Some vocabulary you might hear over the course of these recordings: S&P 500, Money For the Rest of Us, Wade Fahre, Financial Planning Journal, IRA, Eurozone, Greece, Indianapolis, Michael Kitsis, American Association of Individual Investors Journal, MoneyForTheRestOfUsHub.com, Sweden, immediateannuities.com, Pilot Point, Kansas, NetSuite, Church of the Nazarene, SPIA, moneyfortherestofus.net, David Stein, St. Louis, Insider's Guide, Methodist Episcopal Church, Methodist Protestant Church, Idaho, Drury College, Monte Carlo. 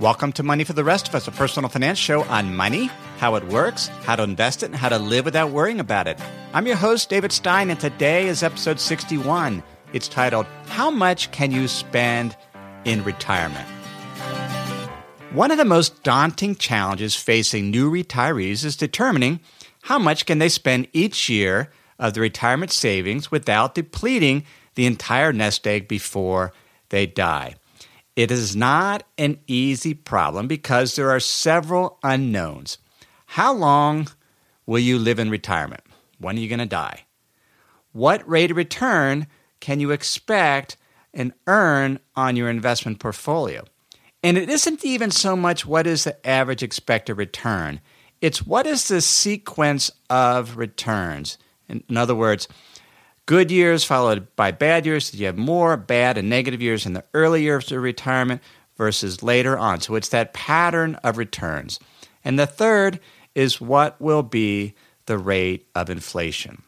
Welcome to Money for the Rest of Us, a personal finance show on money, how it works, how to invest it, and how to live without worrying about it. I'm your host, David Stein, and today is episode 61. It's titled, How Much Can You Spend in Retirement? One of the most daunting challenges facing new retirees is determining how much can they spend each year of the retirement savings without depleting the entire nest egg before they die. It is not an easy problem because there are several unknowns. How long will you live in retirement? When are you going to die? What rate of return can you expect and earn on your investment portfolio? And it isn't even so much what is the average expected return. It's what is the sequence of returns. In other words, good years followed by bad years. You have more bad and negative years in the early years of retirement versus later on. So it's that pattern of returns. And the third is what will be the rate of inflation.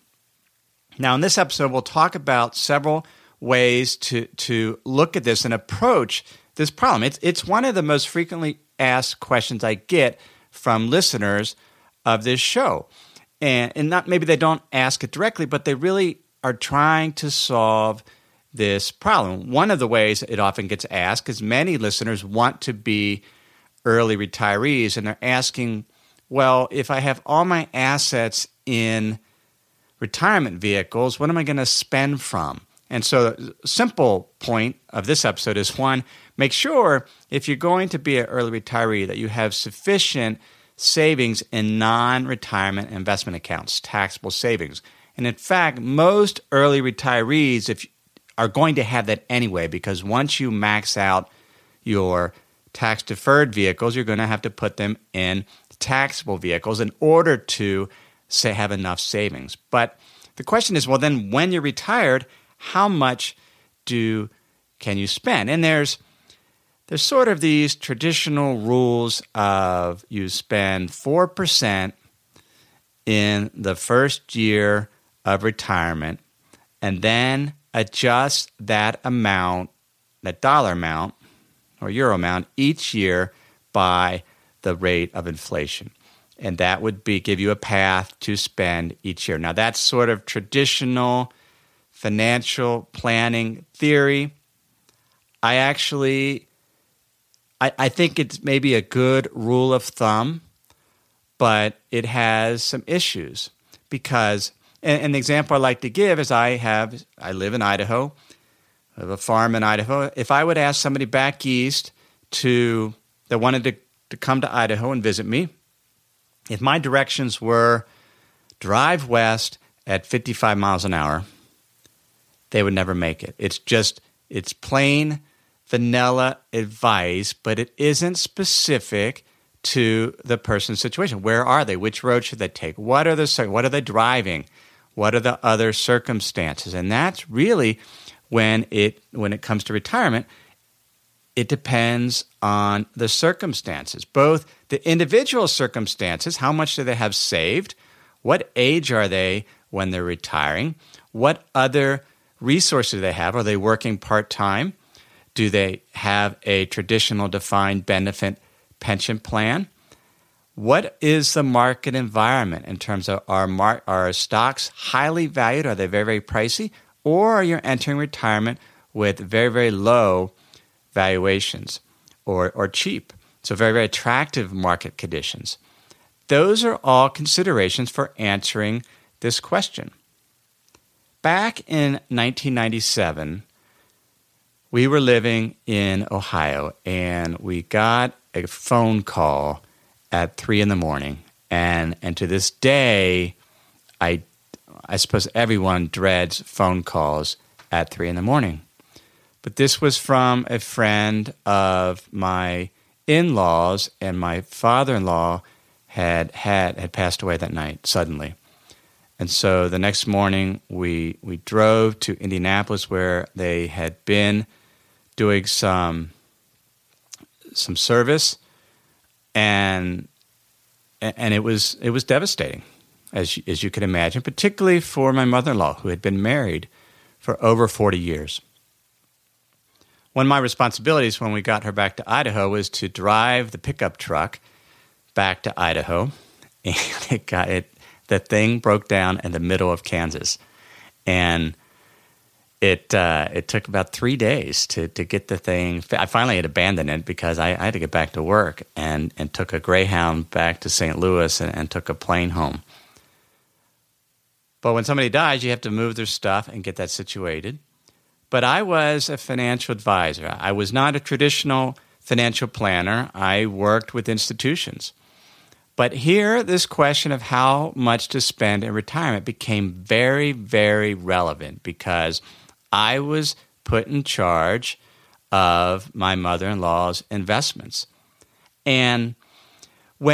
Now, in this episode, we'll talk about several ways to look at this and approach this problem. It's one of the most frequently asked questions I get from listeners of this show. And not maybe they don't ask it directly, but they really are trying to solve this problem. One of the ways it often gets asked is many listeners want to be early retirees, and they're asking, well, if I have all my assets in retirement vehicles, what am I going to spend from? And so the simple point of this episode is, one, make sure if you're going to be an early retiree that you have sufficient savings in non-retirement investment accounts, taxable savings. And in fact, most early retirees are going to have that anyway, because once you max out your tax-deferred vehicles, you're going to have to put them in taxable vehicles in order to have enough savings. But the question is, well, then when you're retired, how much can you spend? And there's sort of these traditional rules of you spend 4% in the first year of retirement, and then adjust that amount, that dollar amount or euro amount each year by the rate of inflation. And that would give you a path to spend each year. Now, that's sort of traditional financial planning theory. I think it's maybe a good rule of thumb, but it has some issues because and the example I like to give is I live in Idaho. I have a farm in Idaho. If I would ask somebody back east that wanted to come to Idaho and visit me, if my directions were drive west at 55 miles an hour, they would never make it. It's plain vanilla advice, but it isn't specific to the person's situation. Where are they? Which road should they take? What are they driving? What are the other circumstances? And that's really when it comes to retirement, it depends on the circumstances, both the individual circumstances, how much do they have saved? What age are they when they're retiring? What other resources do they have? Are they working part-time? Do they have a traditional defined benefit pension plan? What is the market environment in terms of are stocks highly valued? Are they very, very pricey? Or are you entering retirement with very, very low valuations or cheap? So very, very attractive market conditions. Those are all considerations for answering this question. Back in 1997, we were living in Ohio, and we got a phone call at 3 a.m. And to this day, I suppose everyone dreads phone calls at 3 a.m. But this was from a friend of my in-laws, and my father-in-law had passed away that night suddenly. And so the next morning, we drove to Indianapolis, where they had been doing some service, and it was devastating, as you can imagine, particularly for my mother-in-law, who had been married for over 40 years. One of my responsibilities when we got her back to Idaho was to drive the pickup truck back to Idaho, and the thing broke down in the middle of Kansas, and it took about 3 days to get the thing. I finally had abandoned it because I had to get back to work, and took a Greyhound back to St. Louis and took a plane home. But when somebody dies, you have to move their stuff and get that situated. But I was a financial advisor. I was not a traditional financial planner. I worked with institutions. But here, this question of how much to spend in retirement became very, very relevant because I was put in charge of my mother-in-law's investments. And when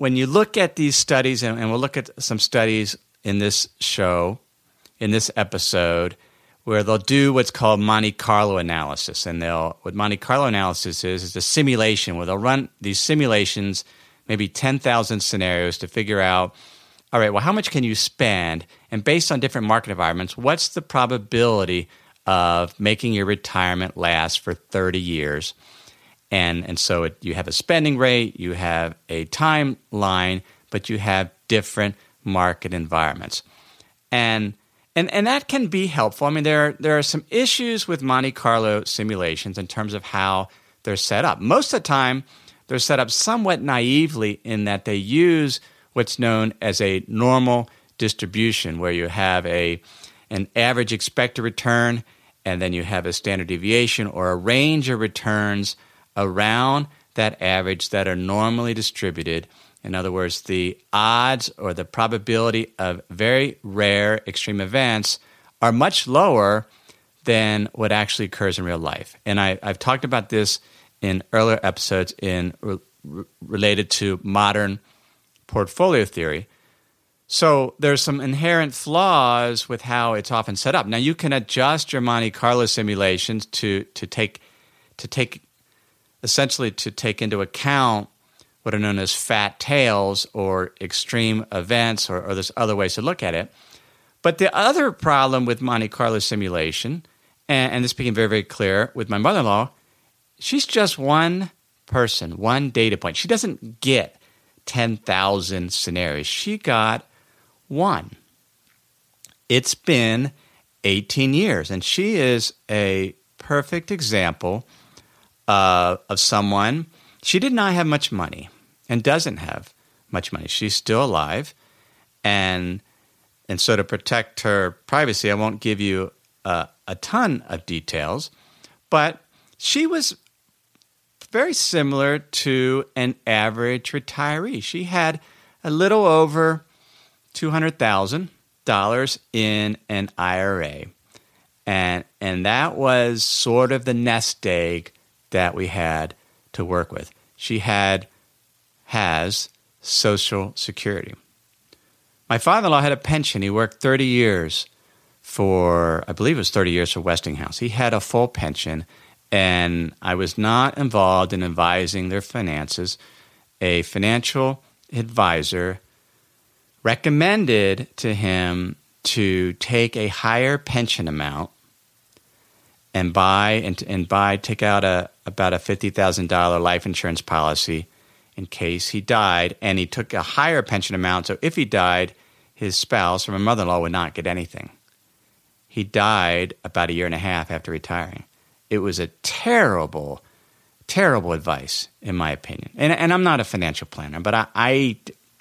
you look at these studies, and we'll look at some studies in this show, in this episode, where they'll do what's called Monte Carlo analysis. And what Monte Carlo analysis is a simulation where they'll run these simulations, maybe 10,000 scenarios, to figure out, all right, well, how much can you spend? And based on different market environments, what's the probability of making your retirement last for 30 years? And so you have a spending rate, you have a timeline, but you have different market environments. And that can be helpful. I mean, there are some issues with Monte Carlo simulations in terms of how they're set up. Most of the time, they're set up somewhat naively in that they use what's known as a normal distribution, where you have an average expected return, and then you have a standard deviation or a range of returns around that average that are normally distributed. In other words, the odds or the probability of very rare extreme events are much lower than what actually occurs in real life. And I've talked about this in earlier episodes related to modern portfolio theory. So there's some inherent flaws with how it's often set up. Now, you can adjust your Monte Carlo simulations to take into account what are known as fat tails or extreme events, or there's other ways to look at it. But the other problem with Monte Carlo simulation, and this became very, very clear with my mother-in-law, she's just one person, one data point. She doesn't get 10,000 scenarios. She got one. It's been 18 years, and she is a perfect example of someone. She did not have much money and doesn't have much money. She's still alive. And so to protect her privacy, I won't give you a ton of details, but she was very similar to an average retiree. She had a little over $200,000 in an IRA. And that was sort of the nest egg that we had to work with. She has Social Security. My father-in-law had a pension. He worked 30 years for, I believe it was 30 years for Westinghouse. He had a full pension, and I was not involved in advising their finances. A financial advisor recommended to him to take a higher pension amount and take out about a $50,000 life insurance policy in case he died, and he took a higher pension amount, so if he died, his spouse or my mother-in-law would not get anything. He died about a year and a half after retiring. It was a terrible, terrible advice, in my opinion. And I'm not a financial planner, but I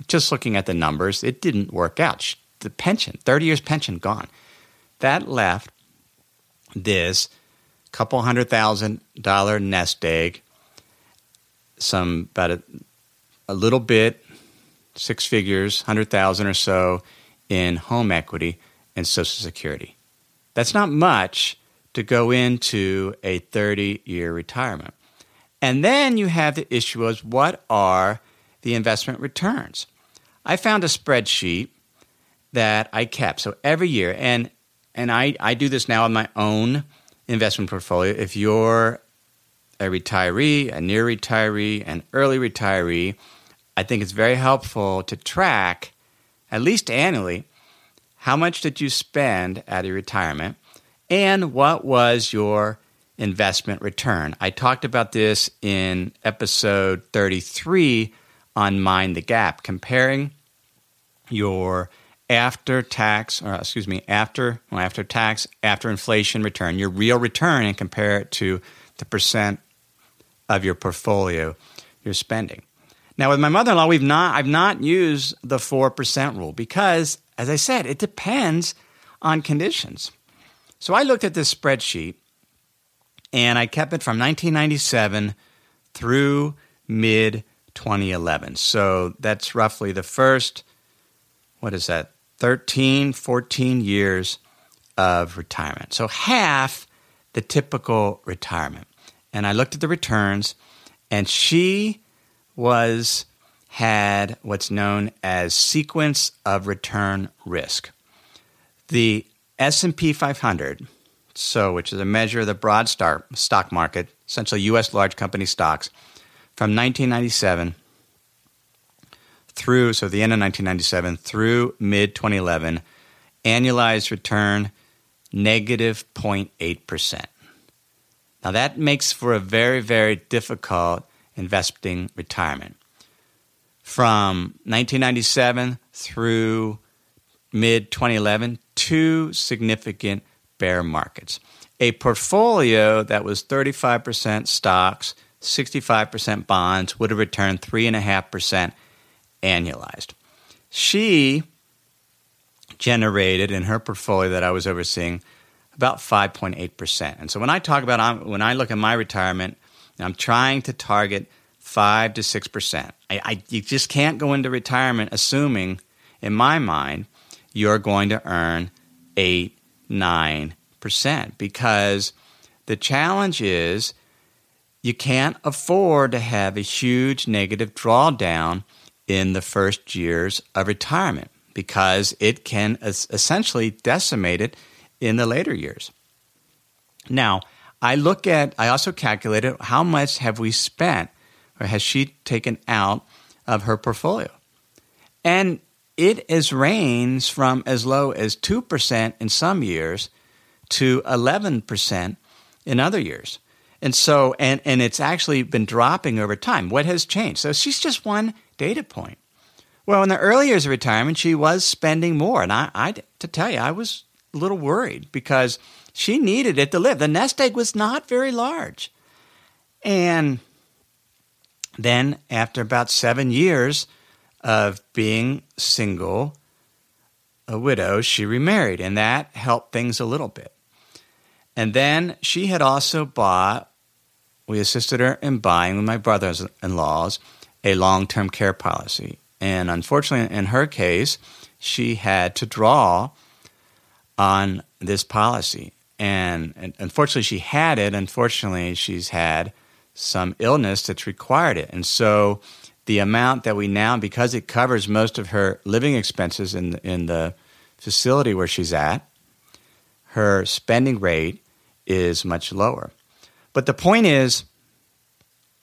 just looking at the numbers, it didn't work out. The pension, 30 years pension gone. That left this couple $100,000 nest egg, about a little bit, six figures, 100,000 or so in home equity and Social Security. That's not much to go into a 30-year retirement. And then you have the issue of what are the investment returns. I found a spreadsheet that I kept. So every year, and I do this now on my own investment portfolio. If you're a retiree, a near retiree, an early retiree, I think it's very helpful to track, at least annually, how much did you spend at your retirement and what was your investment return. I talked about this in episode 33 on Mind the Gap, comparing your after inflation return, your real return, and compare it to the percent of your portfolio you're spending. Now, with my mother-in-law, I've not used the 4% rule because, as I said, it depends on conditions. So I looked at this spreadsheet, and I kept it from 1997 through mid-2011. So that's roughly the first, 13, 14 years of retirement. So half the typical retirement. And I looked at the returns, and she had what's known as sequence of return risk. The S&P 500, which is a measure of the broad stock market, essentially U.S. large company stocks, from 1997 through, so the end of 1997 through mid-2011, annualized return negative 0.8%. Now that makes for a very, very difficult investing retirement. From 1997 through mid-2011, two significant bear markets. A portfolio that was 35% stocks, 65% bonds would have returned 3.5% annualized. She generated in her portfolio that I was overseeing about 5.8%. And so when I look at my retirement, I'm trying to target 5 to 6%. You just can't go into retirement assuming, in my mind, you're going to earn 8, 9%, because the challenge is you can't afford to have a huge negative drawdown in the first years of retirement because it can essentially decimate it in the later years. Now, I also calculated how much have we spent or has she taken out of her portfolio. And it ranges from as low as 2% in some years to 11% in other years. And so, and it's actually been dropping over time. What has changed? So she's just one data point. Well, in the early years of retirement, she was spending more. And I was a little worried because she needed it to live. The nest egg was not very large. And then after about 7 years of being single, a widow, she remarried, and that helped things a little bit. And then she had also we assisted her in buying with my brothers-in-laws a long-term care policy. And unfortunately, in her case, she had to draw on this policy. And unfortunately, she had it. Unfortunately, she's had some illness that's required it. And so the amount that we now, because it covers most of her living expenses in the facility where she's at, her spending rate is much lower. But the point is,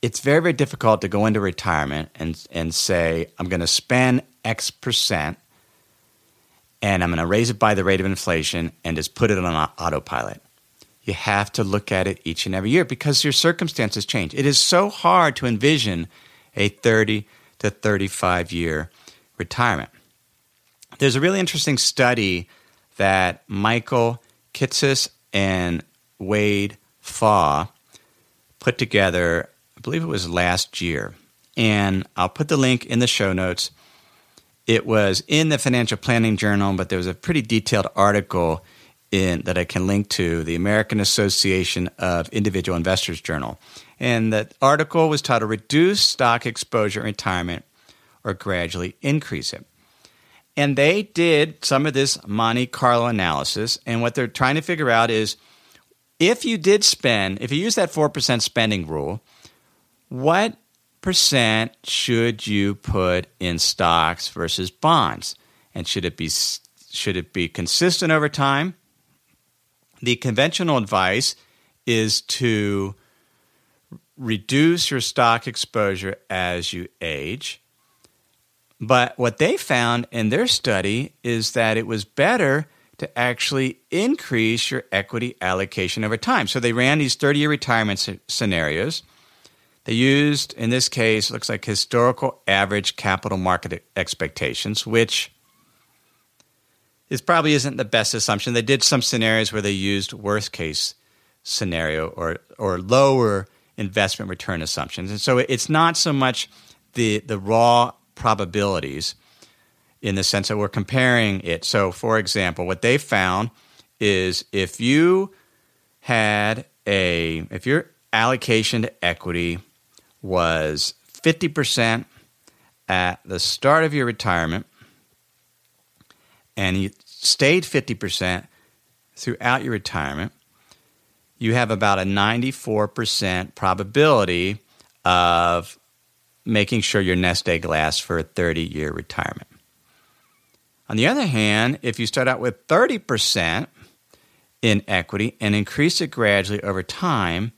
it's very, very difficult to go into retirement and say, I'm going to spend X percent and I'm going to raise it by the rate of inflation and just put it on autopilot. You have to look at it each and every year because your circumstances change. It is so hard to envision a 30 to 35-year retirement. There's a really interesting study that Michael Kitsis and Wade Fahre put together, I believe it was last year. And I'll put the link in the show notes. It was in the Financial Planning Journal, but there was a pretty detailed article that I can link to, the American Association of Individual Investors Journal. And the article was titled, Reduce Stock Exposure in Retirement or Gradually Increase It. And they did some of this Monte Carlo analysis. And what they're trying to figure out is if you use that 4% spending rule, what percent should you put in stocks versus bonds? And should it be consistent over time? The conventional advice is to reduce your stock exposure as you age. But what they found in their study is that it was better to actually increase your equity allocation over time. So they ran these 30-year retirement scenarios. They used, in this case, looks like historical average capital market expectations, which is probably isn't the best assumption. They did some scenarios where they used worst-case scenario or lower investment return assumptions. And so it's not so much the raw probabilities in the sense that we're comparing it. So, for example, what they found is if your allocation to equity was 50% at the start of your retirement and you stayed 50% throughout your retirement, you have about a 94% probability of making sure your nest egg lasts for a 30-year retirement. On the other hand, if you start out with 30% in equity and increase it gradually over time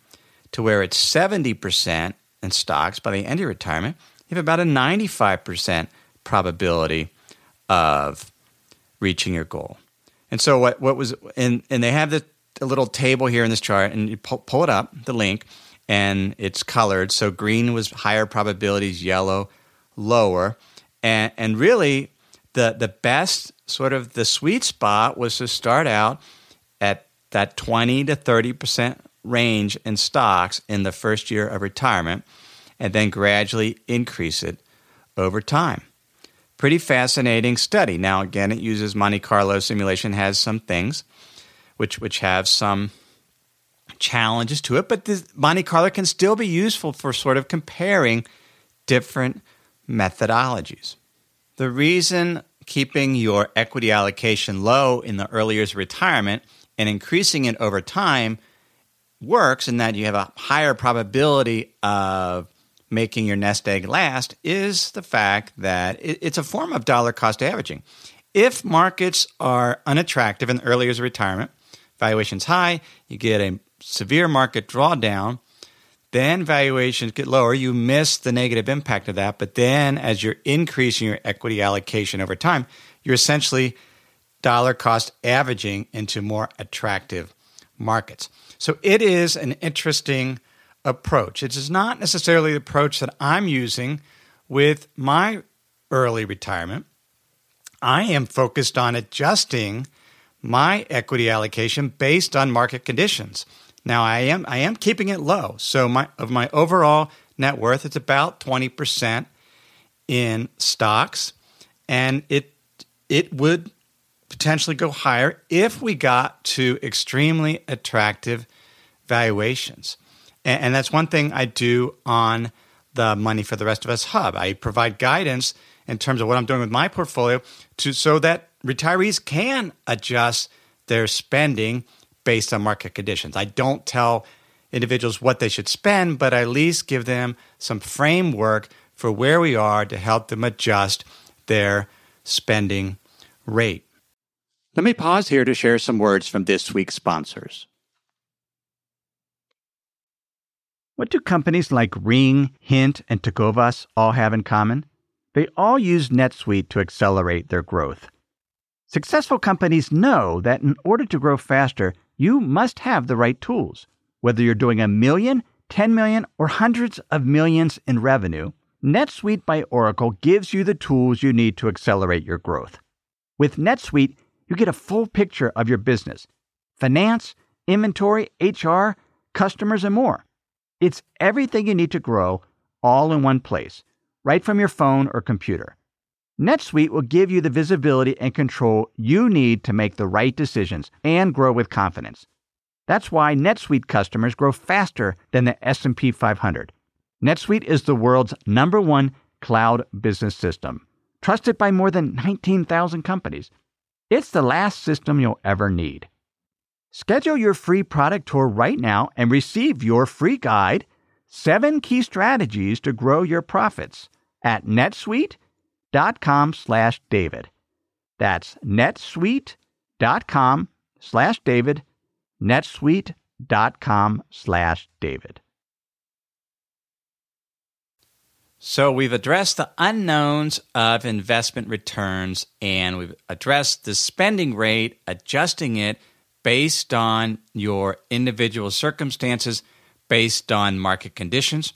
to where it's 70% in stocks by the end of your retirement, you have about a 95% probability of reaching your goal. And so what was and they have a little table here in this chart, and you pull it up, the link, and it's colored. So green was higher probabilities, yellow lower, and really the best sort of the sweet spot was to start out at that 20 to 30% range in stocks in the first year of retirement, and then gradually increase it over time. Pretty fascinating study. Now again, it uses Monte Carlo simulation, has some things which have some challenges to it, but this Monte Carlo can still be useful for sort of comparing different methodologies. The reason keeping your equity allocation low in the early years of retirement and increasing it over time works, in that you have a higher probability of making your nest egg last, is the fact that it's a form of dollar cost averaging. If markets are unattractive in the early years of retirement, valuations high, you get a severe market drawdown, then valuations get lower. You miss the negative impact of that. But then as you're increasing your equity allocation over time, you're essentially dollar cost averaging into more attractive markets. So it is an interesting approach. It is not necessarily the approach that I'm using with my early retirement. I am focused on adjusting my equity allocation based on market conditions. Now, I am keeping it low. So of my overall net worth, it's about 20% in stocks, and it would potentially go higher if we got to extremely attractive valuations. And that's one thing I do on the Money for the Rest of Us Hub. I provide guidance in terms of what I'm doing with my portfolio so that retirees can adjust their spending based on market conditions. I don't tell individuals what they should spend, but I at least give them some framework for where we are to help them adjust their spending rate. Let me pause here to share some words from this week's sponsors. What do companies like Ring, Hint, and Tecovas all have in common? They all use NetSuite to accelerate their growth. Successful companies know that in order to grow faster, you must have the right tools. Whether you're doing 1 million, 10 million, or hundreds of millions in revenue, NetSuite by Oracle gives you the tools you need to accelerate your growth. With NetSuite, you get a full picture of your business: finance, inventory, HR, customers, and more. It's everything you need to grow, all in one place, right from your phone or computer. NetSuite will give you the visibility and control you need to make the right decisions and grow with confidence. That's why NetSuite customers grow faster than the S&P 500. NetSuite is the world's #1 cloud business system, trusted by more than 19,000 companies. It's the last system you'll ever need. Schedule your free product tour right now and receive your free guide, 7 Key Strategies to Grow Your Profits, at netsuite.com/David. That's netsuite.com/David, netsuite.com/David. So we've addressed the unknowns of investment returns, and we've addressed the spending rate, adjusting it based on your individual circumstances, based on market conditions.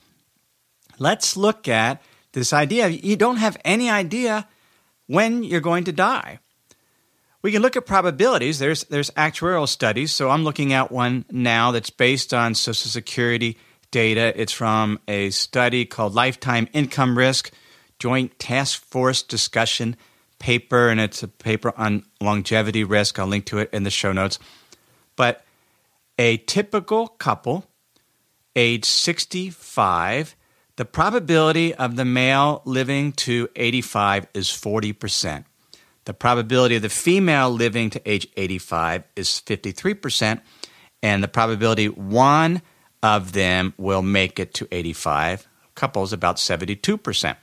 Let's look at this idea. You don't have any idea when you're going to die. We can look at probabilities. There's actuarial studies. So I'm looking at one now that's based on Social Security data. It's from a study called Lifetime Income Risk, Joint Task Force Discussion Paper, and it's a paper on longevity risk. I'll link to it in the show notes. But a typical couple, age 65, the probability of the male living to 85 is 40%. The probability of the female living to age 85 is 53%, and the probability one of them will make it to 85, couples about 72%.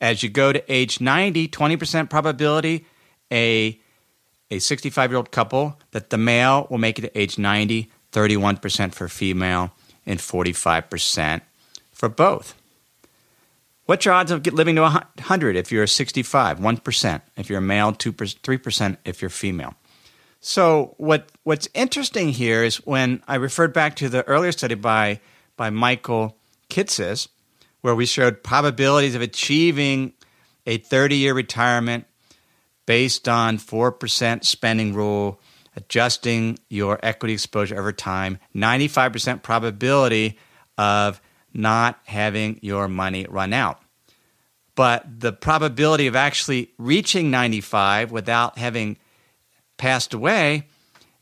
As you go to age 90, 20% probability, a 65-year-old couple, that the male will make it to age 90, 31% for female, and 45% for both. What's your odds of living to 100 if you're 65? 1%. If you're a male, 2%, 3% if you're female. So what's interesting here is when I referred back to the earlier study by Michael Kitsis, where we showed probabilities of achieving a 30-year retirement based on 4% spending rule, adjusting your equity exposure over time, 95% probability of not having your money run out. But the probability of actually reaching 95 without having passed away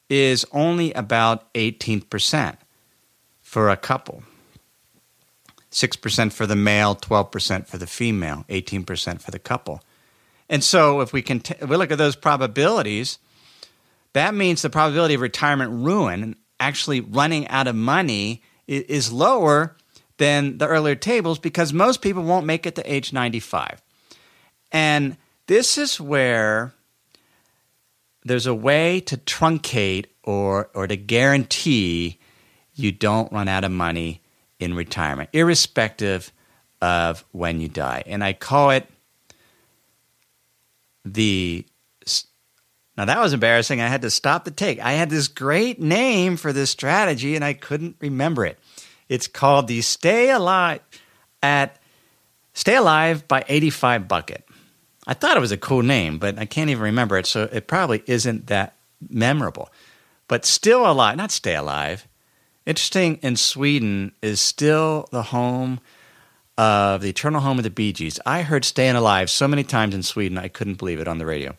is only about 18% for a couple. 6% for the male, 12% for the female, 18% for the couple. And so if we look at those probabilities, that means the probability of retirement ruin and actually running out of money is lower than the earlier tables because most people won't make it to age 95. And this is where there's a way to truncate or to guarantee you don't run out of money in retirement, irrespective of when you die. And I call it the... Now, that was embarrassing. I had to stop the take. I had this great name for this strategy, and I couldn't remember it. It's called the Stay Alive by 85 bucket. I thought it was a cool name, but I can't even remember it, so it probably isn't that memorable. But Still Alive, not Stay Alive. Interesting, in Sweden is still the home of the eternal home of the Bee Gees. I heard Stayin' Alive so many times in Sweden, I couldn't believe it on the radio.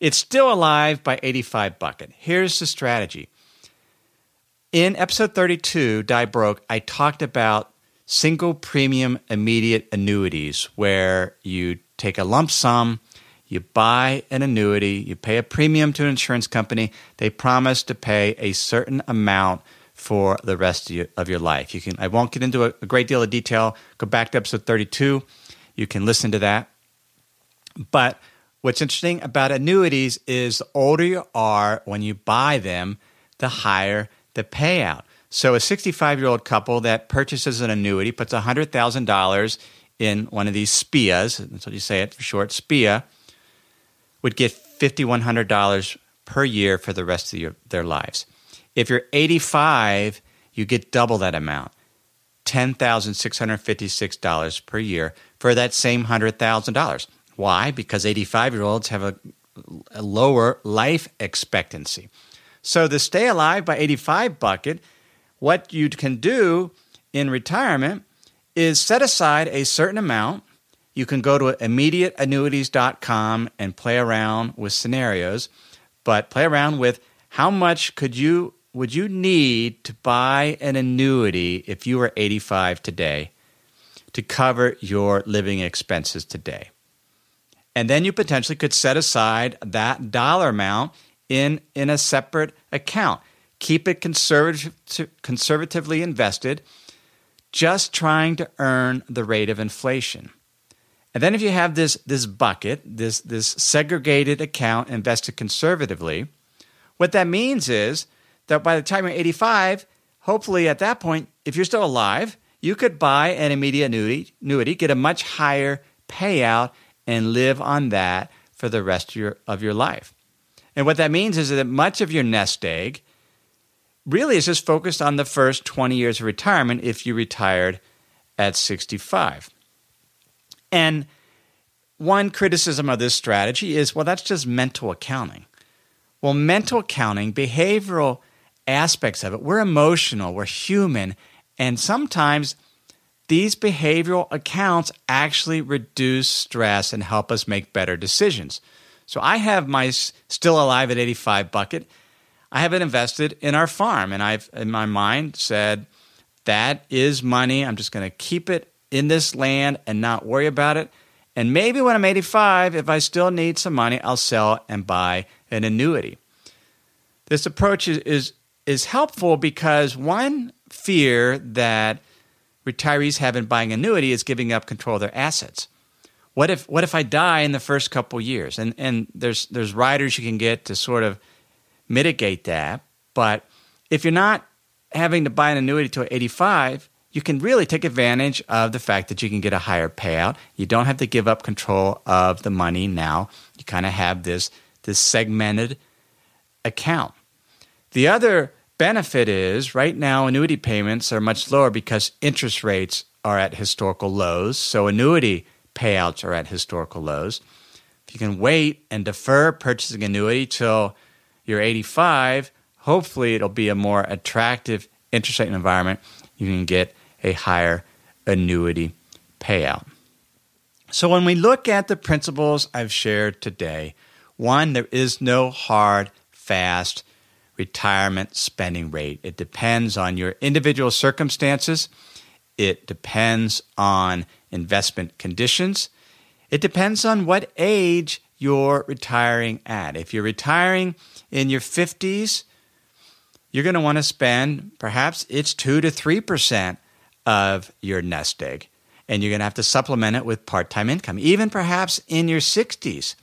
It's Still Alive by 85 bucket. Here's the strategy. In episode 32, Die Broke, I talked about single premium immediate annuities where you take a lump sum, you buy an annuity, you pay a premium to an insurance company. They promise to pay a certain amount for the rest of your life. I won't get into a great deal of detail. Go back to episode 32. You can listen to that. But what's interesting about annuities is the older you are when you buy them, the higher the payout. So a 65-year-old couple that purchases an annuity, puts $100,000 in one of these SPIAs, that's what you say it for short, SPIA, would get $5,100 per year for the rest of their lives. If you're 85, you get double that amount, $10,656 per year for that same $100,000. Why? Because 85-year-olds have a lower life expectancy. So the Stay Alive by 85 bucket, what you can do in retirement is set aside a certain amount. You can go to immediateannuities.com and play around with scenarios, but play around with how much would you need to buy an annuity if you were 85 today to cover your living expenses today. And then you potentially could set aside that dollar amount in a separate account. Keep it conservatively invested, just trying to earn the rate of inflation. And then if you have this bucket, this segregated account invested conservatively, what that means is that by the time you're 85, hopefully at that point, if you're still alive, you could buy an immediate annuity, get a much higher payout, and live on that for the rest of your life. And what that means is that much of your nest egg really is just focused on the first 20 years of retirement if you retired at 65. And one criticism of this strategy is, well, that's just mental accounting. Well, mental accounting, behavioral aspects of it, we're emotional, we're human, and sometimes these behavioral accounts actually reduce stress and help us make better decisions. So I have my still alive at 85 bucket. I have it invested in our farm, and I've, in my mind, said, that is money. I'm just going to keep it in this land and not worry about it. And maybe when I'm 85, if I still need some money, I'll sell and buy an annuity. This approach is helpful because one fear that retirees have in buying annuity is giving up control of their assets. What if I die in the first couple years? And there's riders you can get to sort of mitigate that. But if you're not having to buy an annuity till 85, you can really take advantage of the fact that you can get a higher payout. You don't have to give up control of the money now. You kind of have this segmented account. The other benefit is right now annuity payments are much lower because interest rates are at historical lows. So annuity payouts are at historical lows. If you can wait and defer purchasing annuity till you're 85, hopefully it'll be a more attractive interest rate environment. You can get a higher annuity payout. So when we look at the principles I've shared today, one, there is no hard, fast retirement spending rate. It depends on your individual circumstances. It depends on investment conditions. It depends on what age you're retiring at. If you're retiring in your 50s, you're going to want to spend perhaps it's 2 to 3% of your nest egg, and you're going to have to supplement it with part-time income, even perhaps in your 60s.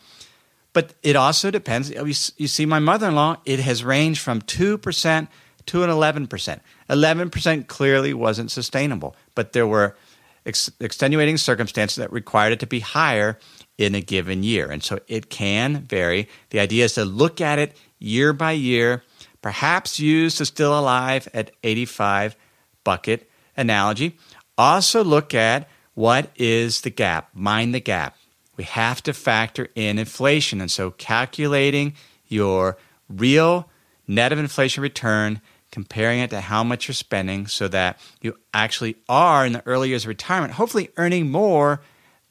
But it also depends. You see, my mother-in-law, it has ranged from 2% to an 11%. 11% clearly wasn't sustainable, but there were extenuating circumstances that required it to be higher in a given year. And so it can vary. The idea is to look at it year by year, perhaps use the still alive at 85 bucket analogy. Also look at what is the gap, mind the gap. We have to factor in inflation. And so calculating your real net of inflation return, comparing it to how much you're spending so that you actually are in the early years of retirement, hopefully earning more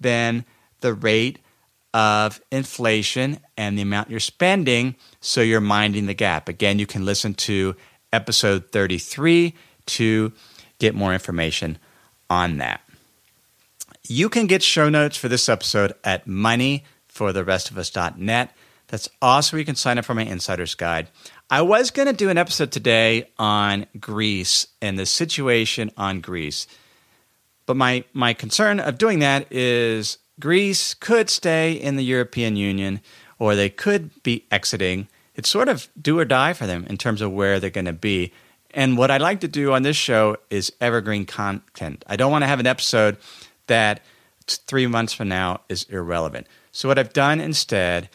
than the rate of inflation and the amount you're spending, so you're minding the gap. Again, you can listen to episode 33 to get more information on that. You can get show notes for this episode at moneyfortherestofus.net. That's also where you can sign up for my Insider's Guide. I was going to do an episode today on Greece and the situation on Greece. But my concern of doing that is Greece could stay in the European Union, or they could be exiting. It's sort of do or die for them in terms of where they're going to be. And what I'd like to do on this show is evergreen content. I don't want to have an episode that 3 months from now is irrelevant. So what I've done instead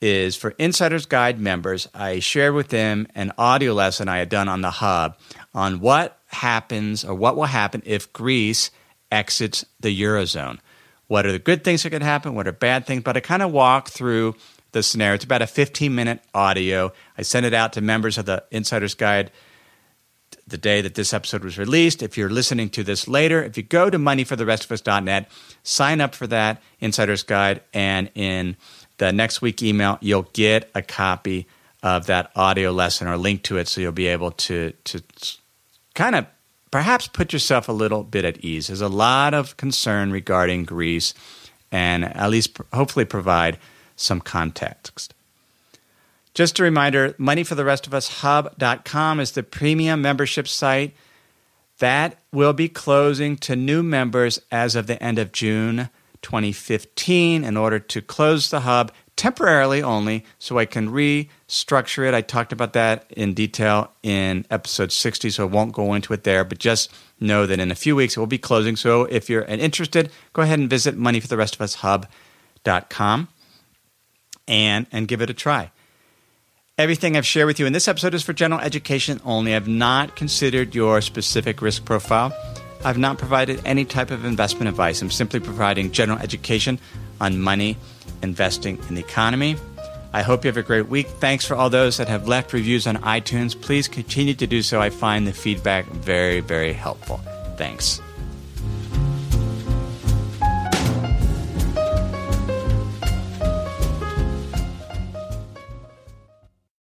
is for Insider's Guide members, I shared with them an audio lesson I had done on the Hub on what happens or what will happen if Greece exits the Eurozone. What are the good things that could happen? What are bad things? But I kind of walk through the scenario. It's about a 15-minute audio. I sent it out to members of the Insider's Guide the day that this episode was released. If you're listening to this later, if you go to moneyfortherestofus.net, sign up for that Insider's Guide, and in the next week email, you'll get a copy of that audio lesson or link to it, so you'll be able to kind of perhaps put yourself a little bit at ease. There's a lot of concern regarding Greece, and at least hopefully provide some context. Just a reminder, MoneyForTheRestOfUsHub.com is the premium membership site. That will be closing to new members as of the end of June 2015 in order to close the Hub temporarily only so I can restructure it. I talked about that in detail in episode 60, so I won't go into it there, but just know that in a few weeks it will be closing. So if you're interested, go ahead and visit MoneyForTheRestOfUsHub.com and give it a try. Everything I've shared with you in this episode is for general education only. I've not considered your specific risk profile. I've not provided any type of investment advice. I'm simply providing general education on money, investing, and the economy. I hope you have a great week. Thanks for all those that have left reviews on iTunes. Please continue to do so. I find the feedback very, very helpful. Thanks.